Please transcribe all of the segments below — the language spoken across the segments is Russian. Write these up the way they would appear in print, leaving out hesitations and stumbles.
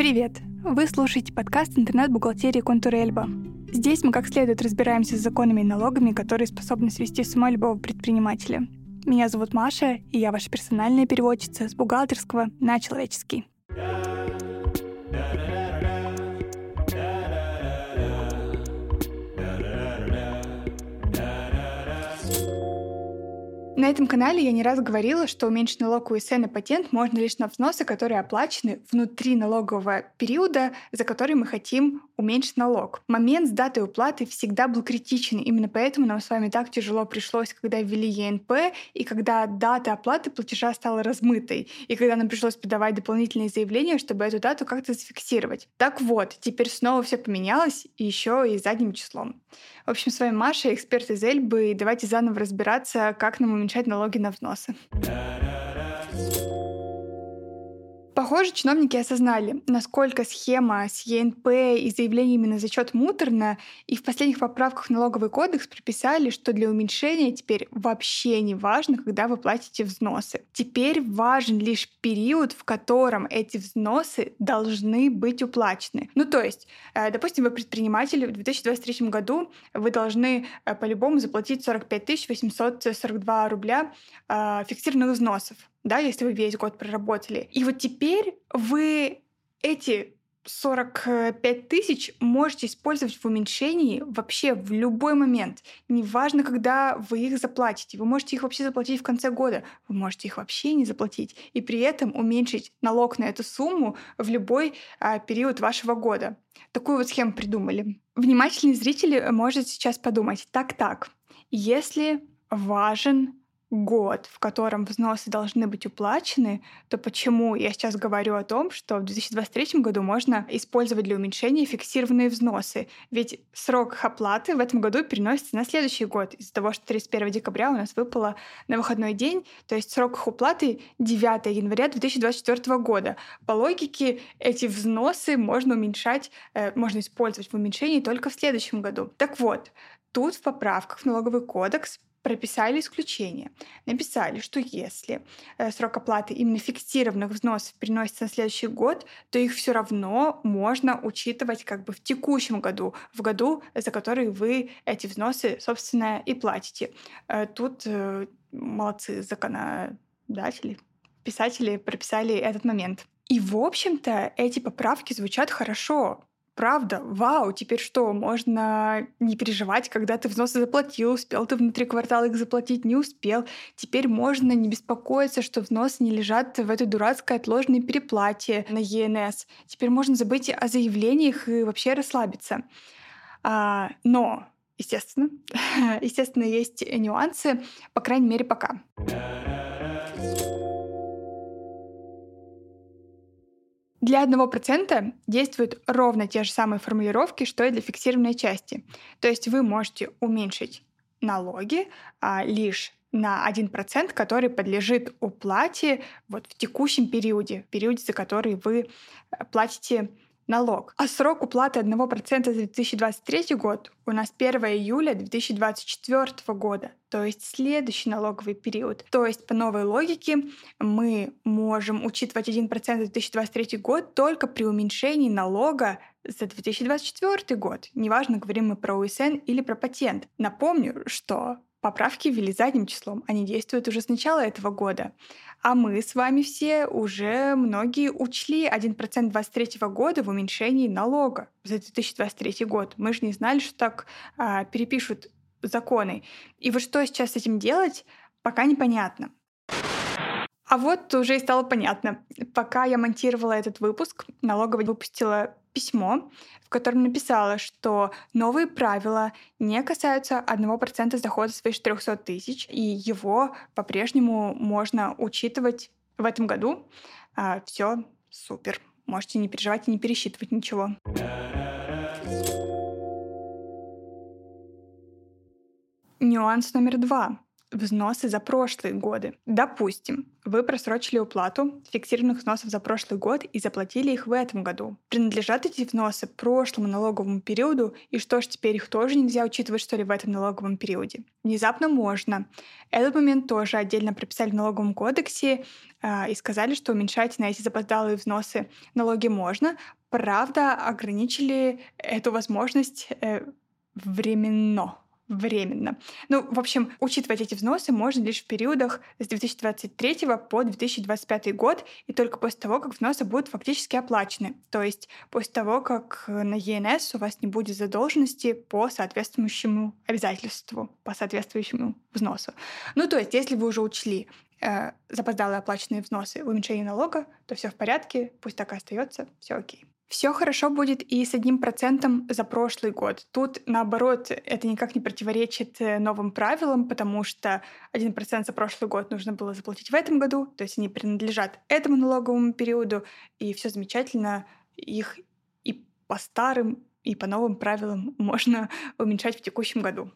Привет! Вы слушаете подкаст «Интернет-бухгалтерии Контур Эльба». Здесь мы как следует разбираемся с законами и налогами, которые способны свести с ума любого предпринимателя. Меня зовут Маша, и я ваша персональная переводчица с бухгалтерского на человеческий. На этом канале я не раз говорила, что уменьшить налог УСН и патент можно лишь на взносы, которые оплачены внутри налогового периода, за который мы хотим уменьшить налог. Момент с датой уплаты всегда был критичен, именно поэтому нам с вами так тяжело пришлось, когда ввели ЕНП, и когда дата оплаты платежа стала размытой, и когда нам пришлось подавать дополнительные заявления, чтобы эту дату как-то зафиксировать. Так вот, теперь снова все поменялось, и еще и задним числом. В общем, с вами Маша, эксперт из Эльбы, и давайте заново разбираться, как нам уменьшить налоги на взносы. Похоже, чиновники осознали, насколько схема с ЕНП и заявлениями на зачет муторна, и в последних поправках в налоговый кодекс прописали, что для уменьшения теперь вообще не важно, когда вы платите взносы. Теперь важен лишь период, в котором эти взносы должны быть уплачены. Ну то есть, допустим, вы предприниматель, в 2023 году вы должны по-любому заплатить 45 842 рубля фиксированных взносов. Да, если вы весь год проработали. И вот теперь вы эти 45 тысяч можете использовать в уменьшении вообще в любой момент. Неважно, когда вы их заплатите. Вы можете их вообще заплатить в конце года. Вы можете их вообще не заплатить. И при этом уменьшить налог на эту сумму в любой период вашего года. Такую вот схему придумали. Внимательный зритель может сейчас подумать. Так, если важен год, в котором взносы должны быть уплачены, то почему я сейчас говорю о том, что в 2023 году можно использовать для уменьшения фиксированные взносы? Ведь срок их оплаты в этом году переносится на следующий год из-за того, что 31 декабря у нас выпало на выходной день, то есть срок их уплаты 9 января 2024 года. По логике, эти взносы можно использовать в уменьшении только в следующем году. Так вот, тут в поправках в налоговый кодекс прописали исключение. Написали, что если срок оплаты именно фиксированных взносов переносится на следующий год, то их все равно можно учитывать как бы в текущем году, в году, за который вы эти взносы, собственно, и платите. Тут молодцы законодатели, писатели прописали этот момент. И, в общем-то, эти поправки звучат хорошо. Правда, вау, теперь что, можно не переживать, когда ты взносы заплатил, успел ты внутри квартала их заплатить, не успел. Теперь можно не беспокоиться, что взносы не лежат в этой дурацкой отложенной переплате на ЕНС. Теперь можно забыть о заявлениях и вообще расслабиться. Но, естественно, есть нюансы, по крайней мере, пока. Для 1% действуют ровно те же самые формулировки, что и для фиксированной части. То есть вы можете уменьшить налоги лишь на 1%, который подлежит уплате вот в текущем периоде, в периоде, за который вы платите налог. А срок уплаты 1% за 2023 год у нас 1 июля 2024 года, то есть следующий налоговый период. То есть по новой логике мы можем учитывать 1% за 2023 год только при уменьшении налога за 2024 год. Неважно, говорим мы про УСН или про патент. Напомню, что поправки ввели задним числом, они действуют уже с начала этого года. А мы с вами все уже многие учли 1% 2023 года в уменьшении налога за 2023 год. Мы же не знали, что так перепишут законы. И вот что сейчас с этим делать, пока непонятно. А вот уже и стало понятно. Пока я монтировала этот выпуск, налоговая выпустила письмо, в котором написала, что новые правила не касаются 1% с дохода свыше 300 тысяч, и его по-прежнему можно учитывать в этом году. Все супер. Можете не переживать и не пересчитывать ничего. Нюанс номер 2. взносы за прошлые годы. Допустим, вы просрочили уплату фиксированных взносов за прошлый год и заплатили их в этом году. Принадлежат эти взносы прошлому налоговому периоду, и что ж, теперь их тоже нельзя учитывать, что ли, в этом налоговом периоде? Внезапно можно. Этот момент тоже отдельно прописали в налоговом кодексе и сказали, что уменьшать на эти запоздалые взносы налоги можно. Правда, ограничили эту возможность временно. Ну, в общем, учитывать эти взносы можно лишь в периодах с 2023 по 2025 год и только после того, как взносы будут фактически оплачены, то есть после того, как на ЕНС у вас не будет задолженности по соответствующему обязательству, по соответствующему взносу. Ну, то есть, если вы уже учли запоздалые оплаченные взносы в уменьшении налога, то все в порядке, пусть так и остается, все окей. Все хорошо будет и с 1% за прошлый год. Тут, наоборот, это никак не противоречит новым правилам, потому что 1% за прошлый год нужно было заплатить в этом году, то есть они принадлежат этому налоговому периоду, и все замечательно, их и по старым, и по новым правилам можно уменьшать в текущем году.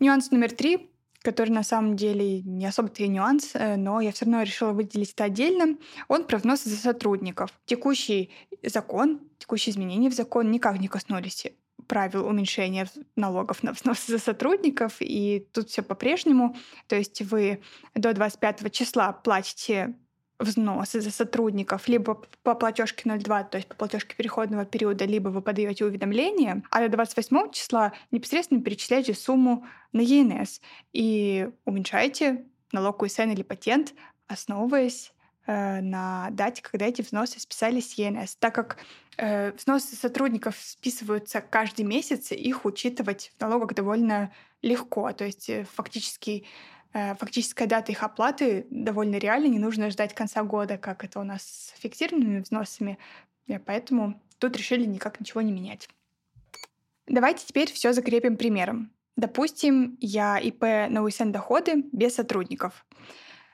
Нюанс номер 3, который на самом деле не особо-то и нюанс, но я все равно решила выделить это отдельно, он про взносы за сотрудников. Текущие изменения в закон никак не коснулись правил уменьшения налогов на взносы за сотрудников, и тут все по-прежнему. То есть вы до 25 числа платите взносы за сотрудников либо по платежке 0,2, то есть по платежке переходного периода, либо вы подаете уведомление, а до 28 числа непосредственно перечисляете сумму на ЕНС и уменьшаете налог УСН или патент, основываясь на дате, когда эти взносы списались с ЕНС. Так как взносы сотрудников списываются каждый месяц, их учитывать в налогах довольно легко, то есть фактическая дата их оплаты довольно реальна, не нужно ждать конца года, как это у нас с фиксированными взносами, поэтому тут решили никак ничего не менять. Давайте теперь все закрепим примером. Допустим, я ИП на УСН доходы без сотрудников.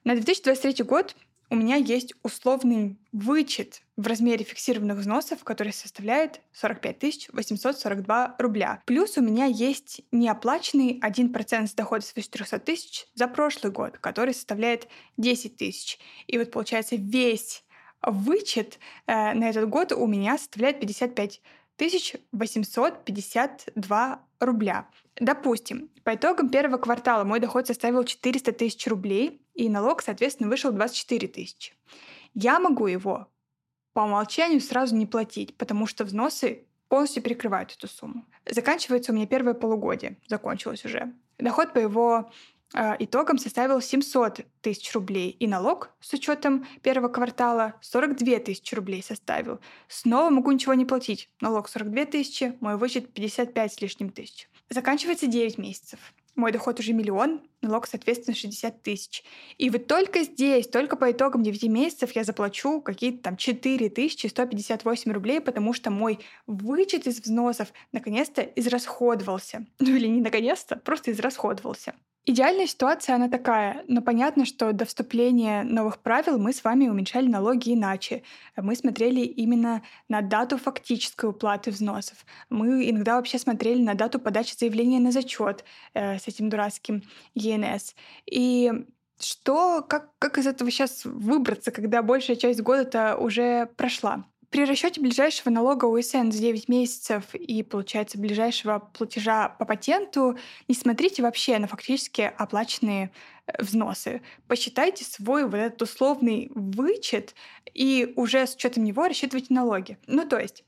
На 2023 год у меня есть условный вычет в размере фиксированных взносов, который составляет 45 842 рубля. Плюс у меня есть неоплаченный 1% с дохода свыше 300 тысяч за прошлый год, который составляет 10 тысяч. И вот, получается, весь вычет на этот год у меня составляет 55 852 рубля. Допустим, по итогам первого квартала мой доход составил 400 тысяч рублей, и налог, соответственно, вышел 24 тысячи. Я могу его по умолчанию сразу не платить, потому что взносы полностью перекрывают эту сумму. Заканчивается у меня первое полугодие, закончилось уже. Доход по его итогам составил 700 тысяч рублей, и налог с учетом первого квартала 42 тысячи рублей составил. Снова могу ничего не платить. Налог 42 тысячи, мой вычет 55 с лишним тысяч. Заканчивается 9 месяцев. Мой доход уже 1 000 000, налог, соответственно, 60 тысяч. И вот только здесь, только по итогам 9 месяцев я заплачу какие-то там 4158 рублей, потому что мой вычет из взносов наконец-то израсходовался. Ну или не наконец-то, просто израсходовался. Идеальная ситуация, она такая, но понятно, что до вступления новых правил мы с вами уменьшали налоги иначе. Мы смотрели именно на дату фактической уплаты взносов. Мы иногда вообще смотрели на дату подачи заявления на зачет с этим дурацким ЕНС. И что, как из этого сейчас выбраться, когда большая часть года-то уже прошла? При расчете ближайшего налога УСН за 9 месяцев и, получается, ближайшего платежа по патенту не смотрите вообще на фактически оплаченные взносы. Посчитайте свой вот этот условный вычет и уже с учетом него рассчитывайте налоги. Ну, то есть,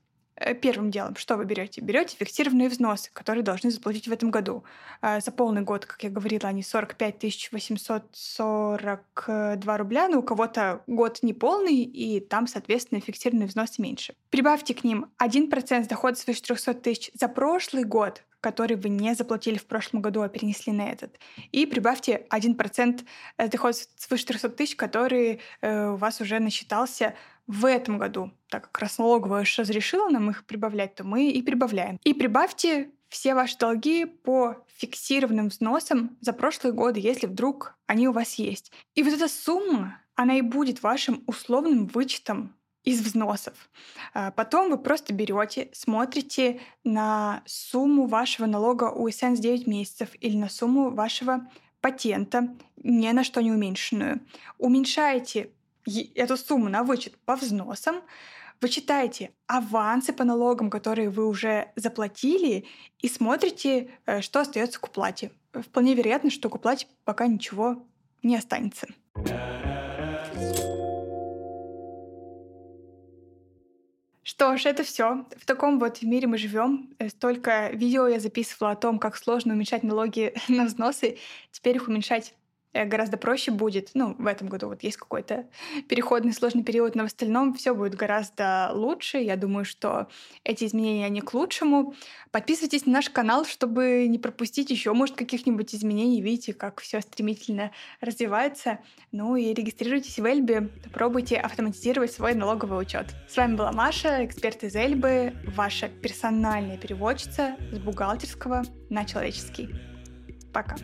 первым делом, что вы берете? Берете фиксированные взносы, которые должны заплатить в этом году. За полный год, как я говорила, они 45 842 рубля, но у кого-то год неполный, и там, соответственно, фиксированный взнос меньше. Прибавьте к ним 1% с дохода свыше 300 тысяч за прошлый год, который вы не заплатили в прошлом году, а перенесли на этот. И прибавьте 1% с дохода свыше 300 тысяч, который у вас уже насчитался в этом году. Так как раз налоговая уж разрешила нам их прибавлять, то мы и прибавляем. И прибавьте все ваши долги по фиксированным взносам за прошлые годы, если вдруг они у вас есть. И вот эта сумма, она и будет вашим условным вычетом из взносов. Потом вы просто берете, смотрите на сумму вашего налога УСН с 9 месяцев или на сумму вашего патента, ни на что не уменьшенную. Уменьшаете эту сумму на вычет по взносам, вычитаете авансы по налогам, которые вы уже заплатили, и смотрите, что остается к уплате. Вполне вероятно, что к уплате пока ничего не останется. Что ж, это все. В таком вот мире мы живем. Столько видео я записывала о том, как сложно уменьшать налоги на взносы. Теперь их уменьшать гораздо проще будет. В этом году вот есть какой-то переходный сложный период, но в остальном все будет гораздо лучше. Я думаю, что эти изменения, они к лучшему. Подписывайтесь на наш канал, чтобы не пропустить еще, может, каких-нибудь изменений. Видите, как все стремительно развивается. И регистрируйтесь в Эльбе, пробуйте автоматизировать свой налоговый учет. С вами была Маша, эксперт из Эльбы, ваша персональная переводчица с бухгалтерского на человеческий. Пока.